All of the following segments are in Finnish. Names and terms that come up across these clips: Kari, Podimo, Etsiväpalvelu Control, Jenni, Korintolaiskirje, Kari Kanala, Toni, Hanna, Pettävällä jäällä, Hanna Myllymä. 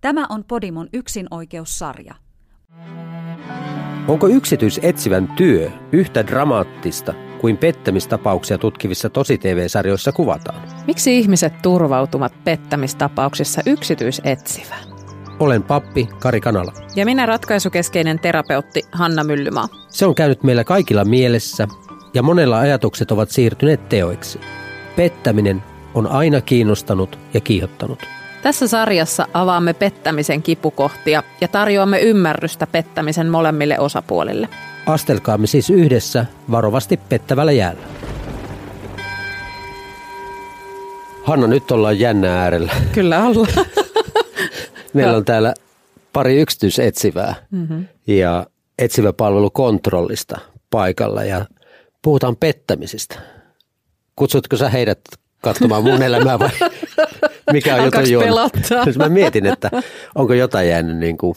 Tämä on Podimon yksinoikeussarja. Onko yksityisetsivän työ yhtä dramaattista kuin pettämistapauksia tutkivissa tosi-tv-sarjoissa kuvataan? Miksi ihmiset turvautuvat pettämistapauksissa yksityisetsivään? Olen pappi Kari Kanala. Ja minä ratkaisukeskeinen terapeutti Hanna Myllymä. Se on käynyt meillä kaikilla mielessä ja monella ajatukset ovat siirtyneet teoiksi. Pettäminen on aina kiinnostanut ja kiihottanut. Tässä sarjassa avaamme pettämisen kipukohtia ja tarjoamme ymmärrystä pettämisen molemmille osapuolille. Astelkaamme siis yhdessä varovasti pettävällä jäällä. Hanna, nyt ollaan jännä äärellä. Kyllä ollaan. Meillä on täällä pari yksityisetsivää ja etsiväpalvelu Controlista paikalla ja puhutaan pettämisistä. Kutsutko sä heidät katsomaan mun elämää vai mikä on jotain juonut? Mä mietin, että onko jotain jäänyt niin kuin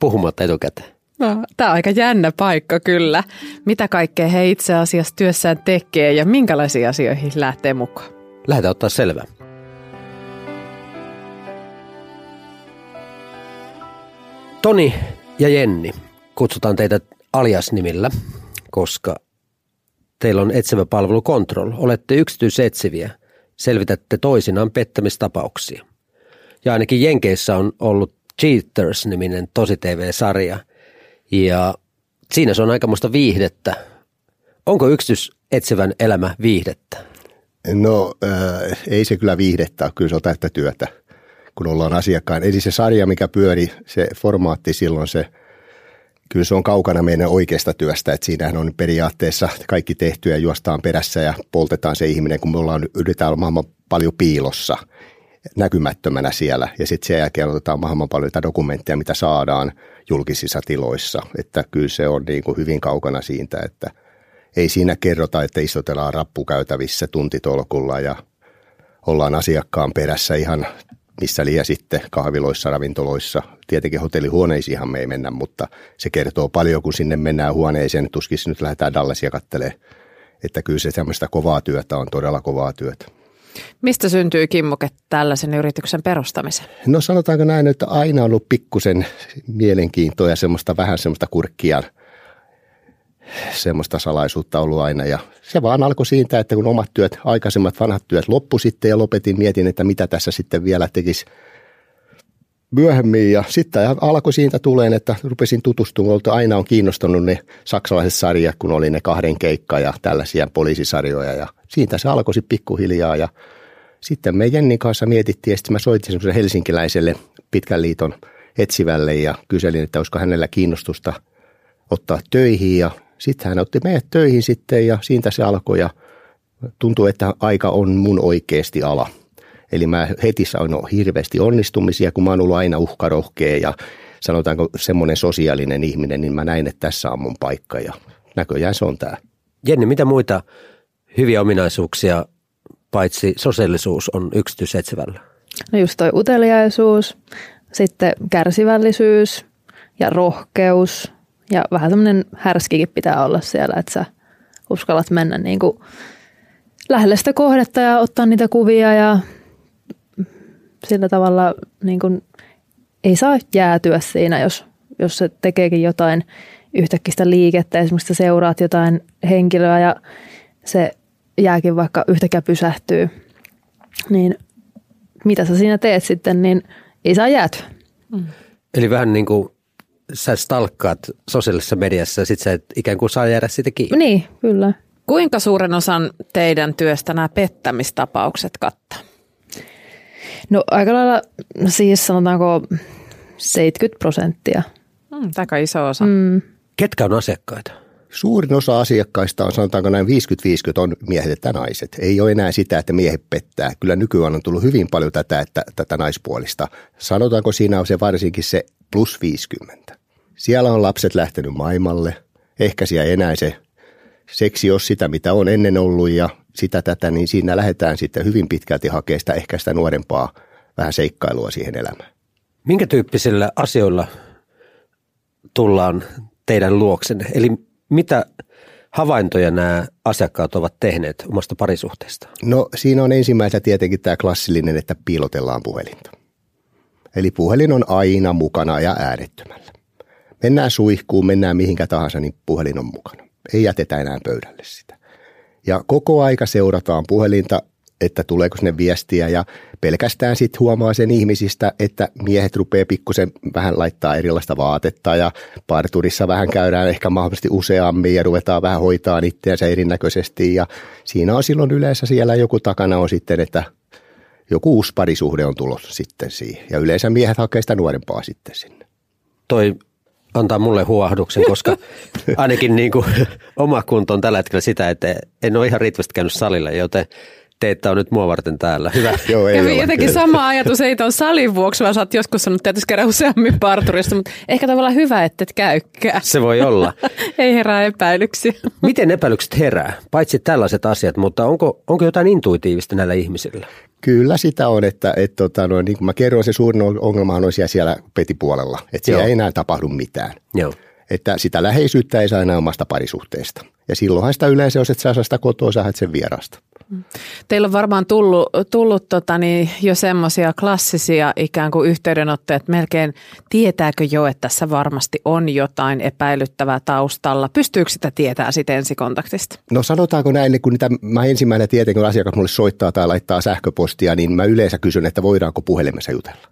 puhumatta etukäteen. No, tämä on aika jännä paikka kyllä. Mitä kaikkea he itse asiassa työssään tekee ja minkälaisiin asioihin lähtee mukaan? Lähdetään ottaa selvää. Toni ja Jenni, kutsutaan teitä alias-nimillä, koska teillä on etsiväpalvelu Control. Olette yksityisetsiviä, selvitätte toisinaan pettämistapauksia. Ja ainakin Jenkeissä on ollut Cheaters-niminen tosi-tv-sarja ja siinä se on aikamoista viihdettä. Onko yksityisetsivän elämä viihdettä? No ei se kyllä viihdettä ole, kyllä se on täyttä työtä. Kun ollaan asiakkaan. Eli se sarja, mikä pyöri, se formaatti silloin, se, kyllä se on kaukana meidän oikeasta työstä. Että siinähän on periaatteessa kaikki tehtyä ja juostaan perässä ja poltetaan se ihminen, kun me yritetään olla mahdollisimman paljon piilossa, näkymättömänä siellä. Ja sitten sen jälkeen otetaan mahdollisimman paljon dokumentteja, mitä saadaan julkisissa tiloissa. Että kyllä se on niin kuin hyvin kaukana siitä, että ei siinä kerrota, että istutellaan rappukäytävissä tuntitolkulla ja ollaan asiakkaan perässä ihan missä liian sitten kahviloissa, ravintoloissa. Tietenkin hotellihuoneisiinhan me ei mennä, mutta se kertoo paljon, kun sinne mennään huoneeseen. Tuskin nyt lähdetään Dallasia katselemaan, että kyllä se tämmöistä kovaa työtä on, todella kovaa työtä. Mistä syntyy kimmoke tällaisen yrityksen perustamiseen? No sanotaanko näin, että aina on ollut pikkusen mielenkiintoa ja semmoista, vähän semmoista kurkkia, semmoista salaisuutta ollut aina ja se vaan alkoi siitä, että kun omat työt, aikaisemmat vanhat työt loppu sitten ja lopetin, mietin, että mitä tässä sitten vielä tekisi myöhemmin ja sitten alkoi siitä tuleen, että rupesin tutustumaan, aina on kiinnostanut ne saksalaiset sarjat, kun oli ne kahden keikka ja tällaisia poliisisarjoja ja siitä se alkoi sitten pikkuhiljaa ja sitten me Jennin kanssa mietittiin ja sitten mä soitin semmoiselle helsinkiläiselle pitkän liiton etsivälle ja kyselin, että olisiko hänellä kiinnostusta ottaa töihin ja sitten hän otti meidät töihin sitten ja siitä se alkoi ja tuntui, että aika on mun oikeasti ala. Eli mä heti sain hirveästi onnistumisia, kun mä oon ollut aina uhkarohkea ja sanotaanko semmoinen sosiaalinen ihminen, niin mä näin, että tässä on mun paikka ja näköjään se on tää. Jenni, mitä muita hyviä ominaisuuksia paitsi sosiaalisuus on yksityisetsevällä? No just toi uteliaisuus, sitten kärsivällisyys ja rohkeus. Ja vähän semmoinen härskikin pitää olla siellä, että sä uskallat mennä niin kuin lähelle sitä kohdetta ja ottaa niitä kuvia ja sillä tavalla niin kuin ei saa jäätyä siinä, jos se tekeekin jotain yhtäkkiä sitä liikettä. Esimerkiksi sä seuraat jotain henkilöä ja se jääkin vaikka yhtäkkiä pysähtyy, niin mitä sä siinä teet sitten, niin ei saa jäätyä. Mm. Eli vähän niin kuin sä stalkkaat sosiaalisessa mediassa ja sit sä et ikään kuin saa jäädä siitä kiinni. Niin, kyllä. Kuinka suuren osan teidän työstä nämä pettämistapaukset kattaa? No aika lailla siis sanotaanko 70%. Aika iso osa. Mm. Ketkä on asiakkaita? Suurin osa asiakkaista on sanotaanko näin 50-50 on miehet ja naiset. Ei ole enää sitä, että miehet pettää. Kyllä nykyään on tullut hyvin paljon tätä naispuolista. Sanotaanko siinä on se varsinkin se +50. Siellä on lapset lähtenyt maailmalle. Ehkä siellä ei enää se seksi ole sitä, mitä on ennen ollut ja sitä tätä, niin siinä lähdetään sitten hyvin pitkälti hakemaan sitä, ehkä sitä nuorempaa vähän seikkailua siihen elämään. Minkä tyyppisillä asioilla tullaan teidän luoksenne? Eli mitä havaintoja nämä asiakkaat ovat tehneet omasta parisuhteesta? No siinä on ensimmäisenä tietenkin tämä klassillinen, että piilotellaan puhelinta. Eli puhelin on aina mukana ja äänettömällä. Mennään suihkuun, mennään mihinkä tahansa, niin puhelin on mukana. Ei jätetä enää pöydälle sitä. Ja koko aika seurataan puhelinta, että tuleeko sinne viestiä ja pelkästään sitten huomaa sen ihmisistä, että miehet rupeaa pikkusen vähän laittaa erilaista vaatetta ja parturissa vähän käydään ehkä mahdollisesti useammin ja ruvetaan vähän hoitaa itseänsä erinäköisesti ja siinä on silloin yleensä siellä joku takana on sitten, että joku uusi parisuhde on tulossa sitten siihen ja yleensä miehet hakee sitä nuorempaa sitten sinne. Toi antaa mulle huohduksen, koska ainakin niin kuin oma kunto on tällä hetkellä sitä, että en ole ihan riittävästi käynyt salilla, joten teitä on nyt mua varten täällä. Hyvä. Joo, ei ole. Jotenkin sama ajatus, ei tuon salin vuoksi, vaan sä oot joskus sanonut, että täytyisi käydä useammin parturista, mutta ehkä tavallaan hyvä, että et käykään. Se voi olla. Ei herää epäilyksiä. Miten epäilykset herää? Paitsi tällaiset asiat, mutta onko jotain intuitiivista näillä ihmisillä? Kyllä sitä on, että niin kuin mä kerron, se suurin ongelmahan on siellä petipuolella, että siellä ei enää tapahdu mitään. Joo. Että sitä läheisyyttä ei saa enää omasta parisuhteesta. Ja silloinhan sitä yleensä, jos et saa sitä kotoa, sä haet sen vierasta. Teillä on varmaan tullut jo semmoisia klassisia ikään kuin yhteydenottoja, että melkein tietääkö jo, että tässä varmasti on jotain epäilyttävää taustalla. Pystyykö sitä tietää sitten ensikontaktista? No sanotaanko näin, kun mä ensimmäinen tietenkin, kun asiakas mulle soittaa tai laittaa sähköpostia, niin mä yleensä kysyn, että voidaanko puhelimessa jutella.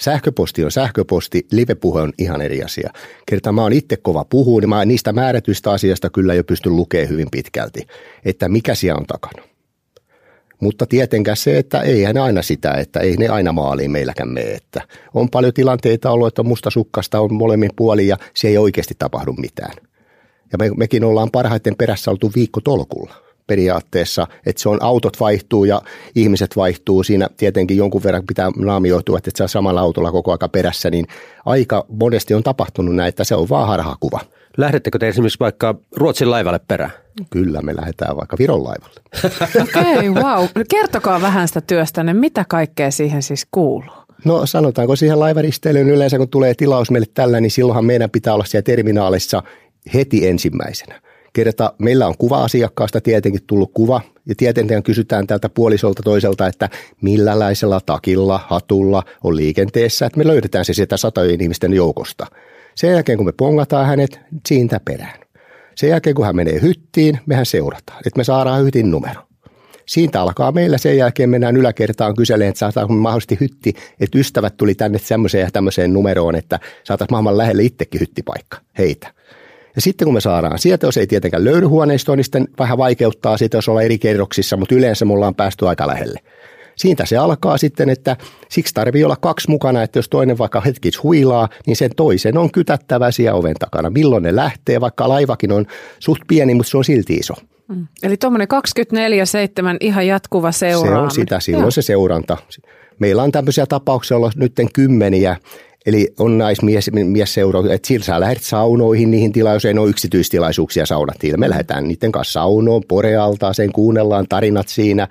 Sähköposti on sähköposti, livepuhe on ihan eri asia. Kertaan mä oon itse kova puhuu, niin mä niistä määrätyistä asiasta kyllä jo pystyn lukemaan hyvin pitkälti, että mikä siellä on takana. Mutta tietenkään se, että eihän aina sitä, että ei ne aina maaliin meilläkään mene. Että on paljon tilanteita ollut, että mustasukkasta on molemmin puolin ja se ei oikeasti tapahdu mitään. Ja mekin ollaan parhaiten perässä oltu viikkotolkulla periaatteessa, että se on autot vaihtuu ja ihmiset vaihtuu. Siinä tietenkin jonkun verran pitää naamioitua, että et sä samalla autolla koko ajan perässä, niin aika monesti on tapahtunut näin, että se on vaan harhakuva. Lähdettekö te esimerkiksi vaikka Ruotsin laivalle perään? Kyllä, me lähdetään vaikka Viron laivalle. Okei, wow. Kertokaa vähän sitä työstänne, mitä kaikkea siihen siis kuuluu? No sanotaanko siihen laivaristeilyyn yleensä, kun tulee tilaus meille tällä, niin silloinhan meidän pitää olla siellä terminaalissa heti ensimmäisenä. Kerta meillä on kuva asiakkaasta, tietenkin tullut kuva, ja tietenkin kysytään tältä puolisolta toiselta, että millälaisella takilla, hatulla on liikenteessä, että me löydetään se sieltä satojen ihmisten joukosta. Sen jälkeen, kun me pongataan hänet, siitä perään. Sen jälkeen, kun hän menee hyttiin, mehän seurataan, että me saadaan hytin numero. Siitä alkaa meillä, sen jälkeen mennään yläkertaan kyselemään, että saataisiin mahdollisesti hytti, että ystävät tuli tänne semmoiseen ja tämmöiseen numeroon, että saataisiin mahdollisimman lähelle itsekin hyttipaikka, heitä. Ja sitten kun me saadaan sieltä, jos ei tietenkään löydy huoneistoa, niin sitten vähän vaikeuttaa siitä, jos ollaan eri kerroksissa, mutta yleensä me ollaan päästy aika lähelle. Siitä se alkaa sitten, että siksi tarvii olla kaksi mukana, että jos toinen vaikka hetkiksi huilaa, niin sen toisen on kytättävä siellä oven takana. Milloin ne lähtee, vaikka laivakin on suht pieni, mutta se on silti iso. Eli tuommoinen 24-7 ihan jatkuva seuraaminen. Se on sitä, silloin se seuranta. Meillä on tämmöisiä tapauksia olla nytten 10. Eli on naismies seuraa, että sillä sä lähdet saunoihin niihin tilaan, jos ei ole yksityistilaisuuksia saunattiin. Me lähdetään niiden kanssa saunoon, porealtaan, sen kuunnellaan tarinat siinä,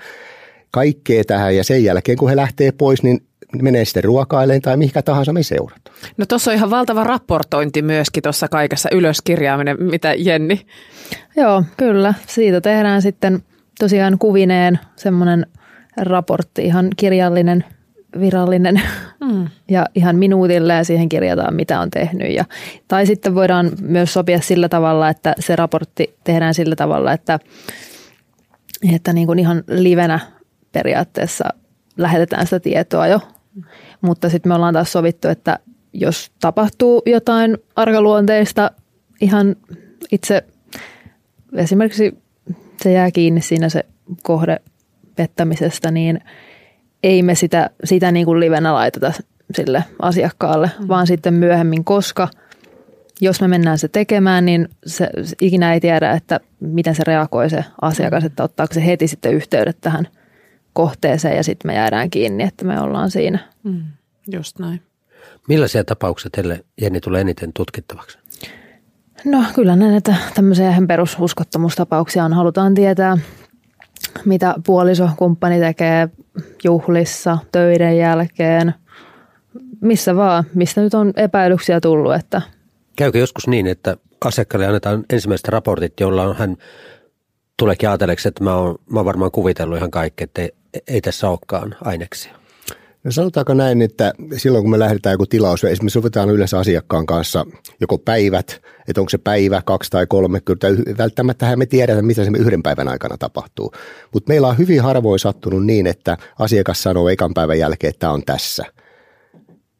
kaikkea tähän. Ja sen jälkeen, kun he lähtee pois, niin menee sitten ruokaileen tai mihinkä tahansa me seurataan. No tuossa on ihan valtava raportointi myöskin tuossa kaikessa ylöskirjaaminen, mitä Jenni? Joo, kyllä. Siitä tehdään sitten tosiaan kuvineen semmoinen raportti, ihan kirjallinen, virallinen ja ihan minuutille ja siihen kirjataan, mitä on tehnyt. Ja, tai sitten voidaan myös sopia sillä tavalla, että se raportti tehdään sillä tavalla, että niin kuin ihan livenä periaatteessa lähetetään sitä tietoa jo. Mutta sitten me ollaan taas sovittu, että jos tapahtuu jotain arkaluonteista, ihan itse esimerkiksi se jää kiinni siinä se kohde pettämisestä, niin ei me sitä niin kuin livenä laiteta sille asiakkaalle, vaan sitten myöhemmin, koska jos me mennään se tekemään, niin se ikinä ei tiedä, että miten se reagoi se asiakas, että ottaako se heti sitten yhteydet tähän kohteeseen ja sitten me jäädään kiinni, että me ollaan siinä. Just näin. Millaisia tapauksia teille, Jenni, tulee eniten tutkittavaksi? No kyllä näitä tämmöisiä perususkottomuustapauksia on, halutaan tietää, mitä puolisokumppani tekee juhlissa, töiden jälkeen, missä vaan, mistä nyt on epäilyksiä tullut. Että käykö joskus niin, että asiakkaalle annetaan ensimmäiset raportit, jolla hän tuleekin ajatelleeksi, että mä oon varmaan kuvitellut ihan kaikki, että ei tässä olekaan aineksia? No sanotaanko näin, että silloin kun me lähdetään joku tilaus, esimerkiksi sovitaan yleensä asiakkaan kanssa joko päivät, että onko se päivä, 2 tai 3, kyllä välttämättähän me tiedetään, mitä se yhden päivän aikana tapahtuu. Mutta meillä on hyvin harvoin sattunut niin, että asiakas sanoo ekan päivän jälkeen, että tämä on tässä.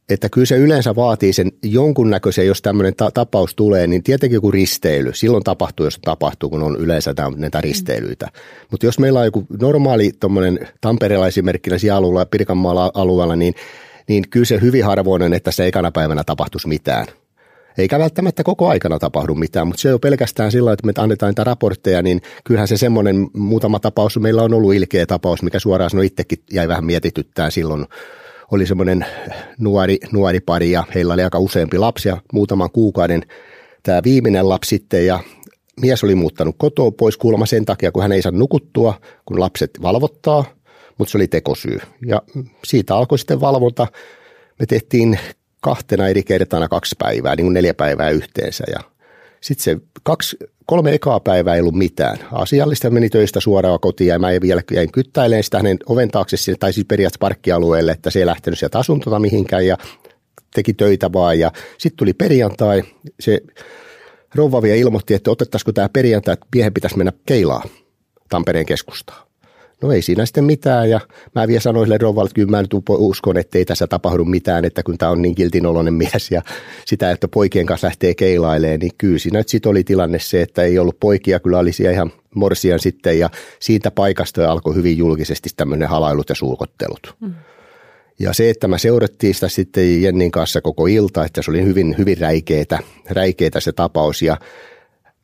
Että kyllä se yleensä vaatii sen jonkunnäköisen, jos tämmöinen tapaus tulee, niin tietenkin joku risteily. Silloin tapahtuu, jos tapahtuu, kun on yleensä näitä risteilyitä. Mutta jos meillä on joku normaali tuommoinen tamperelaisimerkkinäisiä alueella, Pirkanmaalla alueella, niin kyllä se hyvin harvoinen, että se ekana päivänä tapahtuisi mitään. Eikä välttämättä koko aikana tapahdu mitään, mutta se ei ole pelkästään sillä, että me annetaan niitä raportteja, niin kyllähän se semmoinen muutama tapaus, meillä on ollut ilkeä tapaus, mikä suoraan sanoi itsekin jäi vähän mietityttään silloin. Oli semmoinen nuori pari ja heillä oli aika useampi lapsi ja muutaman kuukauden tämä viimeinen lapsi sitten ja mies oli muuttanut kotoa pois kuulemma sen takia, kun hän ei saa nukuttua, kun lapset valvottaa, mutta se oli tekosyy. Ja siitä alkoi sitten valvonta. Me tehtiin 2 eri kertana 2 päivää, niin kuin 4 päivää yhteensä ja sitten se 3 ekaa päivää ei ollut mitään. Asiallista meni töistä suoraan kotiin ja mä vielä jäin kyttäilemään sitä hänen oven taakse, tai siis periaatteessa parkkialueelle, että se ei lähtenyt sieltä asuntota mihinkään ja teki töitä vaan. Sitten tuli perjantai, se rouva vielä ilmoitti, että otettaisiko tämä perjantai, että miehen pitäisi mennä Keilaan Tampereen keskustaan. No ei siinä sitten mitään ja mä vielä sanoin sille rouvalle, että kyllä mä nyt uskon, että ei tässä tapahdu mitään, että kun tämä on niin kiltinoloinen mies ja sitä, että poikien kanssa lähtee keilailemaan, niin kyllä siinä sitten oli tilanne se, että ei ollut poikia, kyllä oli siellä ihan morsian sitten ja siitä paikasta alkoi hyvin julkisesti tämmöinen halailut ja suukottelut. Mm. Ja se, että mä seurattiin sitä sitten Jennin kanssa koko ilta, että se oli hyvin räikeetä se tapaus ja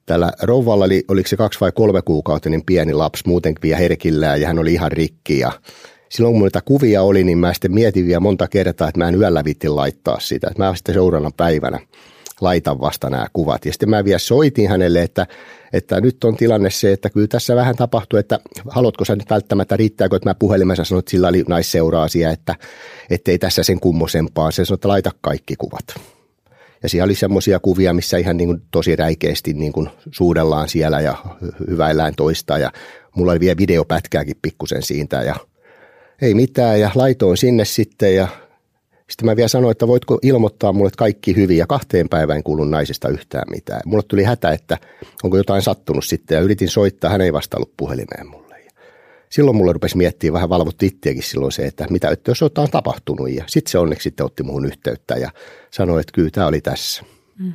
tällä rouvalla oli, oliko se 2 vai 3 kuukautinen pieni lapsi muutenkin vielä herkillään ja hän oli ihan rikki. Ja silloin kun näitä kuvia oli, niin mä sitten mietin vielä monta kertaa, että mä en yöllä viittin laittaa sitä. Että mä sitten seuraavana päivänä laitan vasta nämä kuvat. Ja sitten mä vielä soitin hänelle, että nyt on tilanne se, että kyllä tässä vähän tapahtuu, että haluatko sä nyt välttämättä, riittääkö, että mä puhelimessa sanoin, että sillä oli naisseuraasia, että ei tässä sen kummosempaa. Se sanoi, että laita kaikki kuvat. Ja siellä oli semmoisia kuvia, missä ihan niin kuin tosi räikeästi niin kuin suudellaan siellä ja hyväillään toista. Ja mulla oli vielä videopätkääkin pikkusen siitä ja ei mitään. Ja laitoin sinne sitten ja sitten mä vielä sanoin, että voitko ilmoittaa mulle, että kaikki hyvin. Ja 2 päivään kuulun naisesta yhtään mitään. Mulle tuli hätä, että onko jotain sattunut sitten ja yritin soittaa. Hän ei vastaillut puhelimeen mulle. Silloin mulla rupesi miettimään, vähän valvotti itseäkin silloin se, että mitä jos on tapahtunut. Ja sitten se onneksi sitten otti muhun yhteyttä ja sanoi, että kyllä tämä oli tässä. Mm.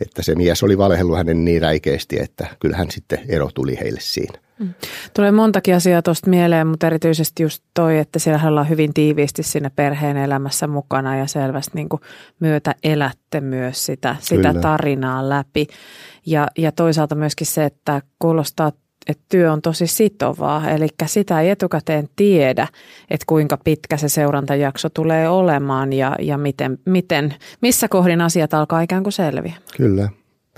Että se mies oli valhellut hänen niin räikeästi, että kyllähän sitten ero tuli heille siinä. Mm. Tulee montakin asiaa tuosta mieleen, mutta erityisesti just toi, että siellähän ollaan hyvin tiiviisti siinä perheen elämässä mukana ja selvästi niin kuin myötä elätte myös sitä tarinaa läpi. Ja toisaalta myöskin se, että kuulostaa, että työ on tosi sitovaa, eli sitä ei etukäteen tiedä, että kuinka pitkä se seurantajakso tulee olemaan ja miten, missä kohdin asiat alkaa ikään kuin selviä. Kyllä.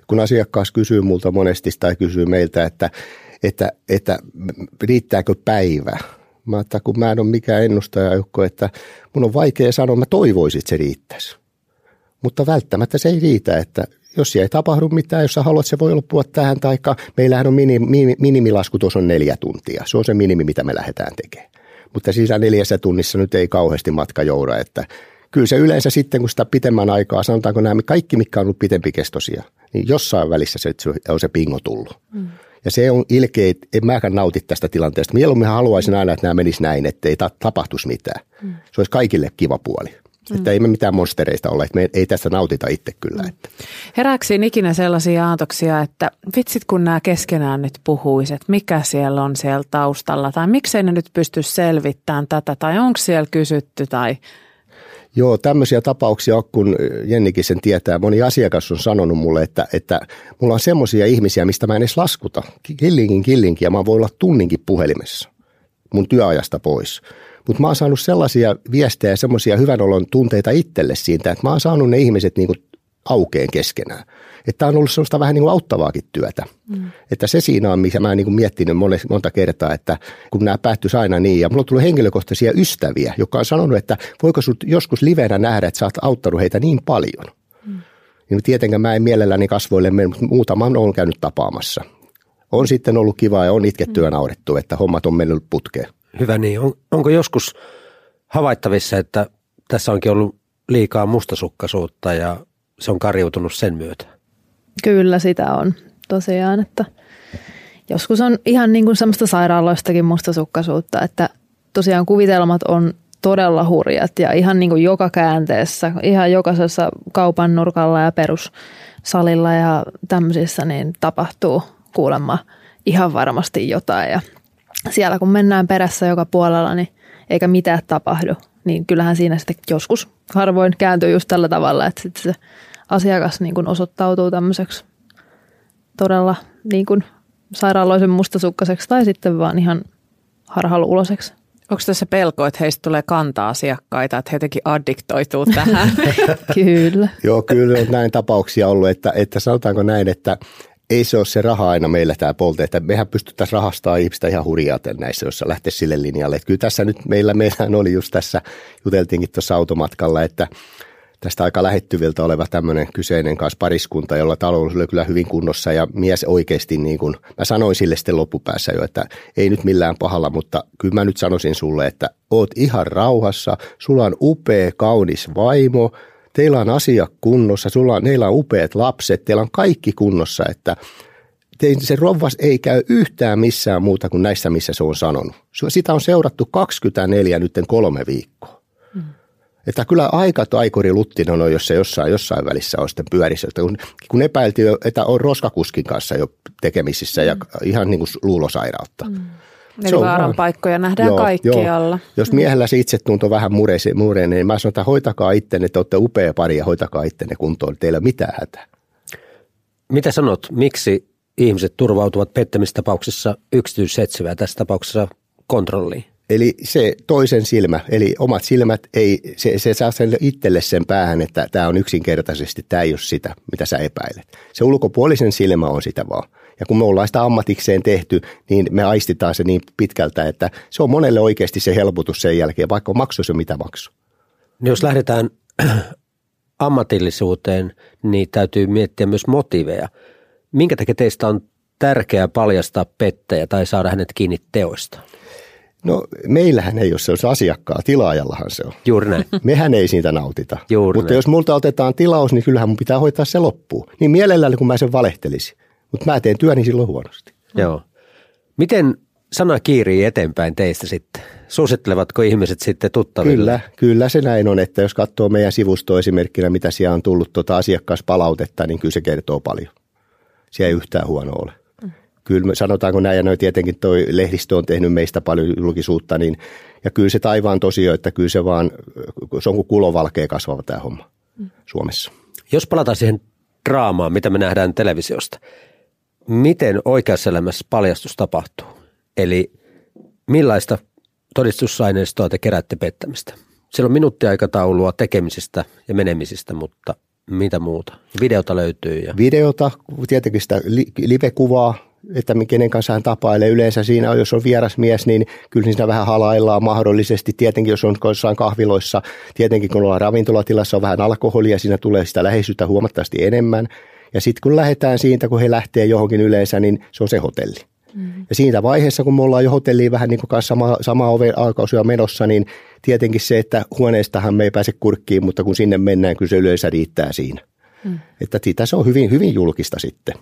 Kun asiakkaas kysyy multa monesti tai kysyy meiltä, että riittääkö päivä. Mä ajattelin, kun mä en ole mikään ennustajajoukko, että mun on vaikea sanoa, mä toivoisin, että se riittäisi. Mutta välttämättä se ei riitä, että jos siellä ei tapahdu mitään, jos sä haluat, se voi loppua tähän, taikka meillähän on minimilasku, tuossa on 4 tuntia. Se on se minimi, mitä me lähdetään tekemään. Mutta siinä 4 tunnissa nyt ei kauheasti matka joura, että kyllä se yleensä sitten, kun sitä pitemmän aikaa, sanotaanko nämä kaikki, mitkä on ollut pitempikestoisia, niin jossain välissä se on se pingo tullut. Mm. Ja se on ilkeä, en mäkään nauti tästä tilanteesta. Mieluummin haluaisin aina, että nämä menisivät näin, ettei tapahtuisi mitään. Mm. Se olisi kaikille kiva puoli. Että ei me mitään monstereista ole, että me ei tästä nautita itse kyllä. Herääksiin ikinä sellaisia aatoksia, että vitsit kun nämä keskenään nyt puhuisi, että mikä siellä on siellä taustalla tai miksei ne nyt pysty selvittämään tätä tai onko siellä kysytty tai... Joo, tämmöisiä tapauksia on, kun Jennikin sen tietää. Moni asiakas on sanonut mulle, että mulla on semmoisia ihmisiä, mistä mä en edes laskuta. Killinkin ja mä voin olla tunninkin puhelimessa mun työajasta pois. Mutta mä oon saanut sellaisia viestejä ja semmoisia hyvänolon tunteita itselle siitä, että mä oon saanut ne ihmiset niinku aukeen keskenään. Että tää on ollut semmoista vähän niinku auttavaakin työtä. Mm. Että se siinä on, missä mä oon niinku miettinyt monta kertaa, että kun nämä päättyisi aina niin. Ja mulla on tullut henkilökohtaisia ystäviä, jotka on sanonut, että voiko sut joskus livenä nähdä, että sä oot auttanut heitä niin paljon. Mm. Ja tietenkään mä en mielelläni kasvoille mene, mutta muutaman oon käynyt tapaamassa. On sitten ollut kivaa ja on itketty ja naurettu, että hommat on mennyt putkeen. Hyvä niin. Onko joskus havaittavissa, että tässä onkin ollut liikaa mustasukkaisuutta ja se on kariutunut sen myötä. Kyllä sitä on tosiaan, että joskus on ihan niin kuin semmoista sairaaloistakin mustasukkaisuutta, että tosiaan kuvitelmat on todella hurjat ja ihan niin kuin joka käänteessä, ihan jokaisessa kaupan nurkalla ja perussalilla ja tämmöisissä niin tapahtuu kuulemma ihan varmasti jotain ja siellä kun mennään perässä joka puolella niin eikä mitään tapahdu, niin kyllähän siinä sitten joskus harvoin kääntyy just tällä tavalla, että sitten se asiakas niin kuin osoittautuu tämmöiseksi todella niin kuin sairaaloisen mustasukkaseksi tai sitten vaan ihan harhaluuloseksi. Onko tässä pelko, että heistä tulee kanta-asiakkaita, että he jotenkin addiktoituu tähän? Kyllä. Joo, kyllä on näin tapauksia ollut, että sanotaanko näin, että ei se ole se raha aina meillä tämä polte, että mehän pystyttäisiin rahastamaan ihmistä ihan hurjaaten näissä, jos lähtee sille linjalle. Että kyllä tässä nyt meillähän oli just tässä, juteltiinkin tuossa automatkalla, että tästä aika lähettyviltä oleva tämmöinen kyseinen kanssa pariskunta, jolla talous oli kyllä hyvin kunnossa ja mies oikeasti niin kuin, mä sanoin sille sitten loppupäässä jo, että ei nyt millään pahalla, mutta kyllä mä nyt sanoisin sulle, että oot ihan rauhassa, sulla on upea, kaunis vaimo, teillä on asiat kunnossa, neillä on upeat lapset, teillä on kaikki kunnossa, että se rouvas ei käy yhtään missään muuta kuin näissä, missä se on sanonut. Sitä on seurattu 24 nyt 3 viikkoa. Että kyllä aika taikuri luttinen on, jos se jossain välissä on sitten pyörissä. Kun epäiltiin, että on roskakuskin kanssa jo tekemisissä ja ihan niin kuin luulosairautta. Mm. Eli vaaranpaikkoja nähdään kaikkialla. Jos miehellä se itsetunto vähän mureen, niin mä sanon, että hoitakaa ittenne, te olette upea pari ja hoitakaa ittenne kuntoon. Teillä ei ole mitään hätää. Mitä sanot, miksi ihmiset turvautuvat pettämistapauksessa yksityisetsivää, tässä tapauksessa kontrolliin? Eli se toisen silmä, eli omat silmät, se saa sen itselle sen päähän, että tämä on yksinkertaisesti, tämä ei ole sitä, mitä sä epäilet. Se ulkopuolisen silmä on sitä vaan. Ja kun me ollaan sitä ammatikseen tehty, niin me aistitaan se niin pitkältä, että se on monelle oikeasti se helpotus sen jälkeen, vaikka maksuisi mitä maksu. No jos lähdetään ammatillisuuteen, niin täytyy miettiä myös motiiveja. Minkä takia teistä on tärkeää paljastaa pettäjä tai saada hänet kiinni teoista? No meillähän ei ole se asiakkaa, tilaajallahan se on. Juuri näin. Mehän ei siitä nautita. Juuri Mutta näin. Jos multa otetaan tilaus, niin kyllähän mun pitää hoitaa se loppuun. Niin mielelläni, kun mä sen valehtelisin. Mutta mä teen työni silloin huonosti. Joo. Miten sana kiirii eteenpäin teistä sitten? Suosittelevatko ihmiset sitten tuttaville? Kyllä se näin on, että jos katsoo meidän sivustoa esimerkkinä, mitä siellä on tullut asiakaspalautetta, niin kyllä se kertoo paljon. Siellä ei yhtään huono ole. Kyllä sanotaanko näin, ja noin tietenkin toi lehdistö on tehnyt meistä paljon julkisuutta, niin, ja kyllä se taivaan tosiaan, että kyllä se vaan, se on kuin kulovalkea kasvava tämä homma Suomessa. Jos palataan siihen draamaan, mitä me nähdään televisiosta, miten oikeassa elämässä paljastus tapahtuu? Eli millaista todistusaineistoa te keräätte pettämistä? Siellä on minuuttiaikataulua tekemisistä ja menemisistä, mutta mitä muuta? Videota löytyy. Videota, tietenkin sitä livekuvaa. Että kenen kanssa hän tapailee yleensä siinä, jos on vieras mies, niin kyllä siinä vähän halaillaan mahdollisesti. Tietenkin, jos on jossain kahviloissa, tietenkin kun ollaan ravintolatilassa, on vähän alkoholia, siinä tulee sitä läheisyyttä huomattavasti enemmän. Ja sitten kun lähdetään siitä, kun he lähtee johonkin yleensä, niin se on se hotelli. Ja siinä vaiheessa, kun me ollaan jo hotelliin vähän niin kuin samaa oven alkausua menossa, niin tietenkin se, että huoneestahan me ei pääse kurkkiin, mutta kun sinne mennään, kyllä se yleensä riittää siinä. Että tässä on hyvin, hyvin julkista sitten.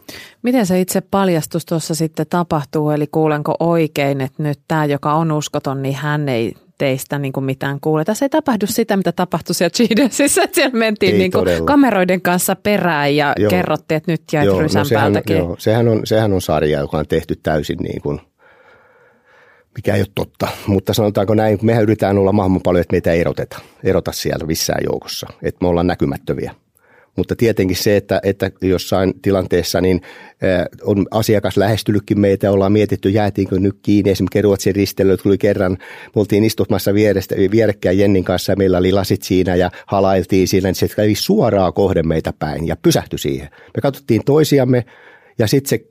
Miten se itse paljastus tuossa sitten tapahtuu? Eli kuulenko oikein, että nyt tämä, joka on uskoton, niin hän ei teistä niin kuin mitään kuule. Tässä ei tapahdu sitä, mitä tapahtui siellä Chidesissä, että siellä mentiin niin kuin kameroiden kanssa perään ja kerrottiin, että nyt jäi rysän päältäkin. Joo, sehän on sarja, joka on tehty täysin niin kuin, mikä ei ole totta, mutta sanotaanko näin, kun mehän yritetään olla mahdollisimman paljon, että meitä ei erota siellä missään joukossa, että me ollaan näkymättömiä. Mutta tietenkin se, että jossain tilanteessa niin on asiakas lähestynytkin meitä, ollaan mietitty, jäätiinkö nyt kiinni. Esimerkiksi Ruotsin risteilyt tuli kerran, me oltiin istumassa vierekkäin Jennin kanssa ja meillä oli lasit siinä ja halailtiin siinä. Niin se kävi suoraan kohde meitä päin ja pysähtyi siihen. Me katsottiin toisiamme ja sitten se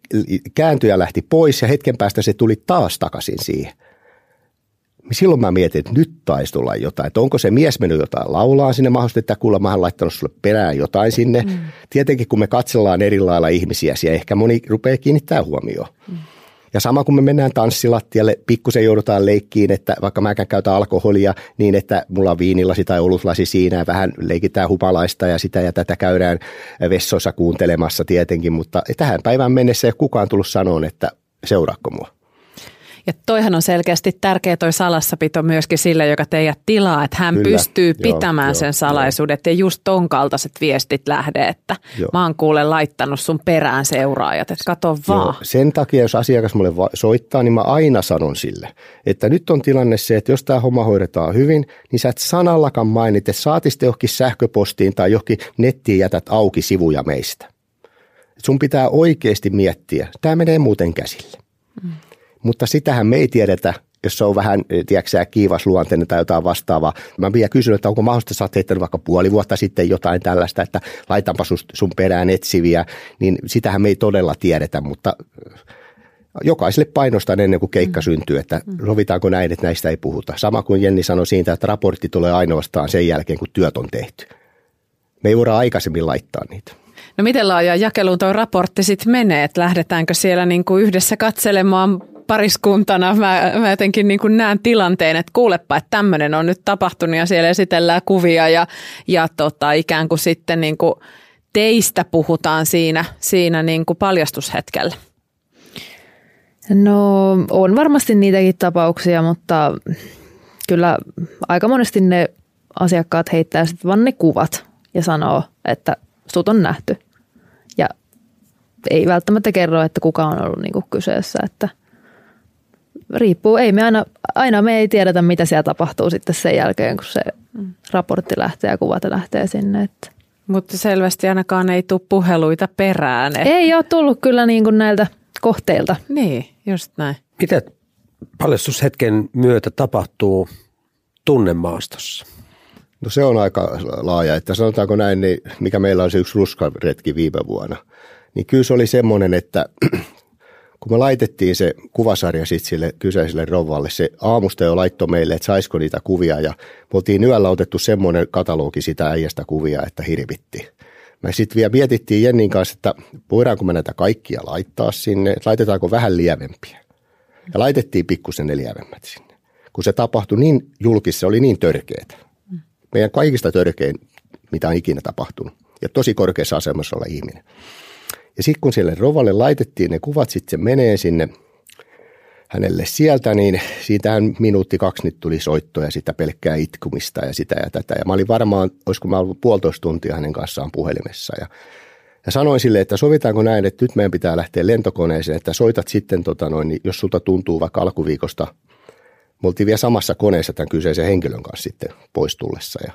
kääntyi ja lähti pois ja hetken päästä se tuli taas takaisin siihen. Silloin mä mietin, että nyt taisi tulla jotain, että onko se mies mennyt jotain laulaa sinne mahdollisesti, että kuulla mä oon laittanut sulle perään jotain sinne. Tietenkin kun me katsellaan eri lailla ihmisiä, siellä ehkä moni rupeaa kiinnittämään huomioon. Ja sama kun me mennään tanssilattialle, pikkusen joudutaan leikkiin, että vaikka mäkään käytän alkoholia niin, että mulla on viinilasi tai olutlasi siinä ja vähän leikitään hupalaista ja sitä ja tätä käydään vessoissa kuuntelemassa tietenkin, mutta tähän päivään mennessä ei ole kukaan tullut sanoon, että seuraatko mua. Ja toihan on selkeästi tärkeä toi salassapito myöskin sille, joka teidät tilaa, että hän pystyy pitämään sen salaisuuden, ettei just ton kaltaiset viestit lähde, että mä oon kuule laittanut sun perään seuraajat, että kato vaan. Joo. Sen takia, jos asiakas mulle soittaa, niin mä aina sanon sille, että nyt on tilanne se, että jos tämä homma hoidetaan hyvin, niin sä et sanallakaan mainita, saati sitten johonkin sähköpostiin tai johonkin nettiin jätät auki sivuja meistä. Et sun pitää oikeasti miettiä, tämä menee muuten käsille. Mm. Mutta sitähän me ei tiedetä, jos se on vähän, tiedätkö, kiivasluonteinen tai jotain vastaavaa. Mä vielä kysyn, että onko mahdollista, sä oot heittänyt vaikka puoli vuotta sitten jotain tällaista, että laitanpa sun perään etsiviä, niin sitähän me ei todella tiedetä, mutta jokaiselle painostaan ennen kuin keikka syntyy, että sovitaanko näin, että näistä ei puhuta. Sama kuin Jenni sanoi siitä, että raportti tulee ainoastaan sen jälkeen, kun työt on tehty. Me ei voida aikaisemmin laittaa niitä. No miten laajaan jakeluun tuo raportti sitten menee, että lähdetäänkö siellä niinku yhdessä katselemaan pariskuntana? Mä jotenkin niin kuin näen tilanteen, että kuulepa, että tämmöinen on nyt tapahtunut ja siellä esitellään kuvia ja ikään kuin sitten niin kuin teistä puhutaan siinä niin kuin paljastushetkellä. No on varmasti niitäkin tapauksia, mutta kyllä aika monesti ne asiakkaat heittää sitten vaan ne kuvat ja sanoo, että sut on nähty. Ja ei välttämättä kerro, että kuka on ollut niin kuin kyseessä, että riippuu. Ei me aina me ei tiedetä, mitä siellä tapahtuu sitten sen jälkeen, kun se raportti lähtee ja kuvat lähtee sinne. Mutta selvästi ainakaan ei tule puheluita perään. Ei ole tullut kyllä niin kuin näiltä kohteilta. Niin, just näin. Mitä paljastushetken myötä tapahtuu tunnemaastossa? No se on aika laaja, että sanotaanko näin, niin mikä meillä on se yksi ruskaretki viime vuonna. Niin kyllä se oli semmoinen, että kun me laitettiin se kuvasarja sitten sille kyseiselle rouvalle, se aamusta jo laittoi meille, että saisiko niitä kuvia. Ja me oltiin yöllä otettu semmoinen katalogi sitä äijästä kuvia, että hirvittiin. Me sitten vielä mietittiin Jennin kanssa, että voidaanko me näitä kaikkia laittaa sinne, että laitetaanko vähän lievempiä. Ja laitettiin pikkusen ne lievemmät sinne. Kun se tapahtui niin julkis, se oli niin törkeätä. Meidän kaikista törkein, mitä on ikinä tapahtunut. Ja tosi korkeassa asemassa olla ihminen. Ja sitten kun sille rovalle laitettiin ne kuvat, sitten se menee sinne hänelle sieltä, niin siitähän minuutti kaksi nyt tuli soittoja, sitä pelkkää itkumista ja sitä ja tätä. Ja mä olin varmaan, olisiko mä ollut 1,5 tuntia hänen kanssaan puhelimessa. Ja sanoin sille, että sovitaanko näin, että nyt meidän pitää lähteä lentokoneeseen, että soitat sitten, jos sulta tuntuu vaikka alkuviikosta. Me oltiin vielä samassa koneessa tämän kyseisen henkilön kanssa sitten pois tullessa ja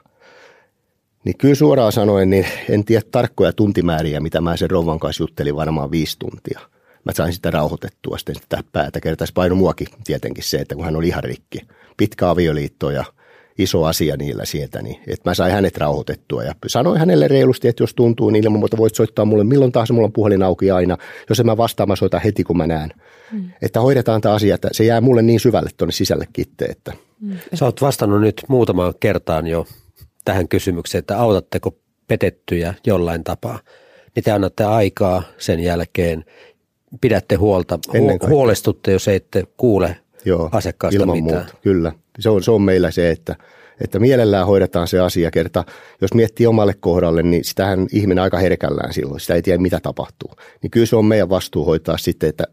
niin kyllä suoraan sanoen, niin en tiedä tarkkoja tuntimääriä, mitä mä sen rouvan kanssa juttelin, varmaan 5 tuntia. Mä sain sitä rauhoitettua, sitten sitä päätä kertaisi paino muakin tietenkin se, että kun hän oli ihan rikki. Pitkä avioliitto ja iso asia niillä sieltä, niin että mä sain hänet rauhoitettua ja sanoin hänelle reilusti, että jos tuntuu, niin ilman muuta voit soittaa mulle milloin tahansa, mulla on puhelin auki aina. Jos en mä vastaa, mä soitan heti, kun mä näen. Että hoidetaan tämä asia, että se jää mulle niin syvälle tuonne sisälle kitteen. Että. Sä oot vastannut nyt muutamaan kertaan jo tähän kysymykseen, että autatteko petettyjä jollain tapaa, niin te annatte aikaa sen jälkeen, pidätte huolta, huolestutte, jos ette kuule asiakkaasta mitään. Muuta. Kyllä, se on meillä se, että mielellään hoidetaan se asia kerta. Jos miettii omalle kohdalle, niin sitähän ihminen aika herkällään silloin, sitä ei tiedä mitä tapahtuu. Niin kyllä se on meidän vastuu hoitaa sitten, että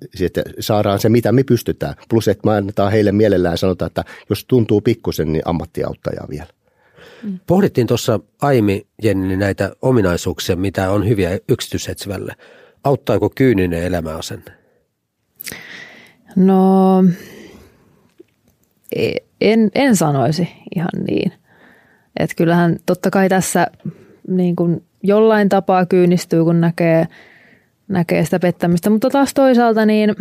saadaan se mitä me pystytään. Plus, että me annetaan heille mielellään sanotaan, että jos tuntuu pikkusen, niin ammattiauttajaa vielä. Pohdittiin tuossa aiemmin, Jenni, näitä ominaisuuksia, mitä on hyviä yksityisetsivälle. Auttaako kyyninen elämäasenne? No, en sanoisi ihan niin. Että kyllähän totta kai tässä niin kun jollain tapaa kyynistyy, kun näkee sitä pettämistä. Mutta taas toisaalta niin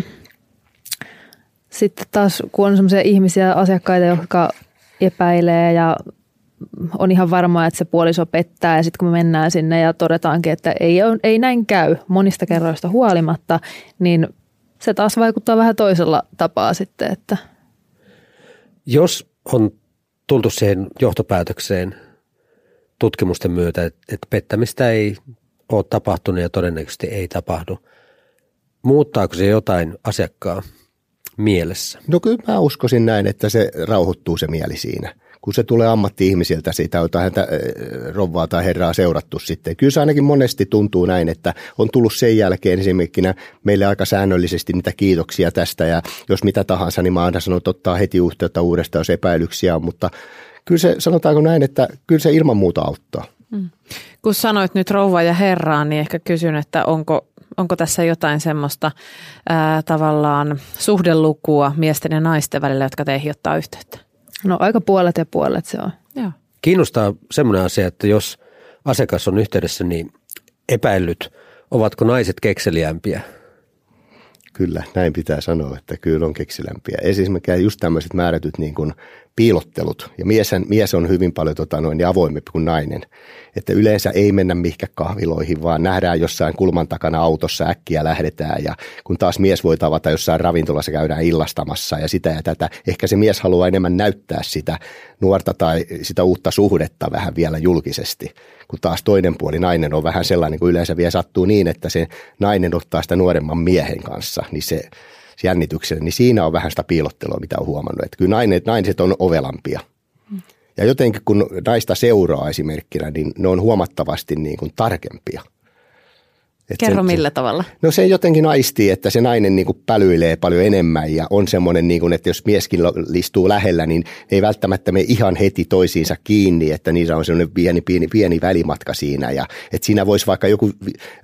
sitten taas kun on sellaisia ihmisiä, asiakkaita, jotka epäilee ja on ihan varmaa, että se puoliso pettää ja sitten kun me mennään sinne ja todetaankin, että ei näin käy monista kerroista huolimatta, niin se taas vaikuttaa vähän toisella tapaa sitten. Että. Jos on tultu siihen johtopäätökseen tutkimusten myötä, että pettämistä ei ole tapahtunut ja todennäköisesti ei tapahdu, muuttaako se jotain asiakkaa mielessä? No kyllä mä uskoisin näin, että se rauhoittuu se mieli siinä. Kun se tulee ammatti-ihmisiltä, siitä on jotain rouvaa tai herraa seurattu sitten. Kyllä se ainakin monesti tuntuu näin, että on tullut sen jälkeen esimerkiksi meille aika säännöllisesti niitä kiitoksia tästä. Ja jos mitä tahansa, niin mä aina sanon, että ottaa heti yhteyttä uudestaan, jos epäilyksiä on. Mutta kyllä se, sanotaanko näin, että kyllä se ilman muuta auttaa. Mm. Kun sanoit nyt rouvaa ja herraa, niin ehkä kysyn, että onko tässä jotain semmoista tavallaan suhdelukua miesten ja naisten välillä, jotka teihin ottaa yhteyttä? No aika puolet ja puolet se on. Joo. Kiinnostaa semmoinen asia, että jos asiakas on yhteydessä, niin epäillyt, ovatko naiset kekseliämpiä? Kyllä, näin pitää sanoa, että kyllä on kekseliämpiä. Esimerkiksi just tämmöiset määrätyt niin kuin piilottelut. Ja mies on hyvin paljon niin avoimempi kuin nainen. Että yleensä ei mennä mihinkä kahviloihin, vaan nähdään jossain kulman takana autossa, äkkiä lähdetään. Ja kun taas mies voi tavata jossain ravintolassa, käydään illastamassa ja sitä ja tätä. Ehkä se mies haluaa enemmän näyttää sitä nuorta tai sitä uutta suhdetta vähän vielä julkisesti. Kun taas toinen puoli, nainen, on vähän sellainen, kun yleensä vielä sattuu niin, että se nainen ottaa sitä nuoremman miehen kanssa, niin se jännityksellä, niin siinä on vähän sitä piilottelua, mitä on huomannut. Että kyllä naiset on ovelampia. Ja jotenkin kun naista seuraa esimerkkinä, niin ne on huomattavasti niin kuin tarkempia. Kerro millä tavalla? No se jotenkin aistii, että se nainen niin kuin pälyilee paljon enemmän ja on semmoinen, niin kuin, että jos mieskin listuu lähellä, niin ei välttämättä mene ihan heti toisiinsa kiinni, että niissä on semmoinen pieni välimatka siinä. Ja että siinä voisi vaikka joku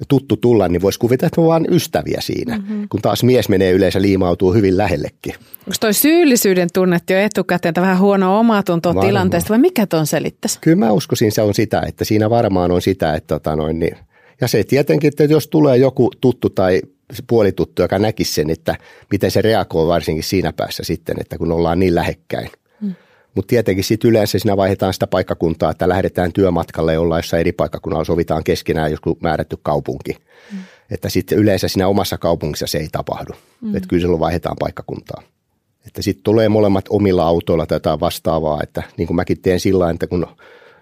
tuttu tulla, niin voisi kuvitella, että on vaan ystäviä siinä, kun taas mies menee yleensä liimautuu hyvin lähellekin. Onko toi syyllisyyden tunnet jo etukäteen, tai vähän huonoa omatuntoa tilanteesta, vai mikä ton selittäisi? Kyllä mä uskoisin, se on sitä, että siinä varmaan on sitä, että ja se tietenkin, että jos tulee joku tuttu tai puolituttu, joka näkisi sen, että miten se reagoi varsinkin siinä päässä sitten, että kun ollaan niin lähekkäin. Mutta tietenkin sitten yleensä siinä vaihdetaan sitä paikkakuntaa, että lähdetään työmatkalle, ollaan jossain eri paikkakunnalla, sovitaan keskenään joku määrätty kaupunki. Että sitten yleensä siinä omassa kaupungissa se ei tapahdu. Että kyllä silloin vaihdetaan paikkakuntaa. Että sitten tulee molemmat omilla autoilla tai jotain vastaavaa, että niin kuin mäkin teen sillä, että kun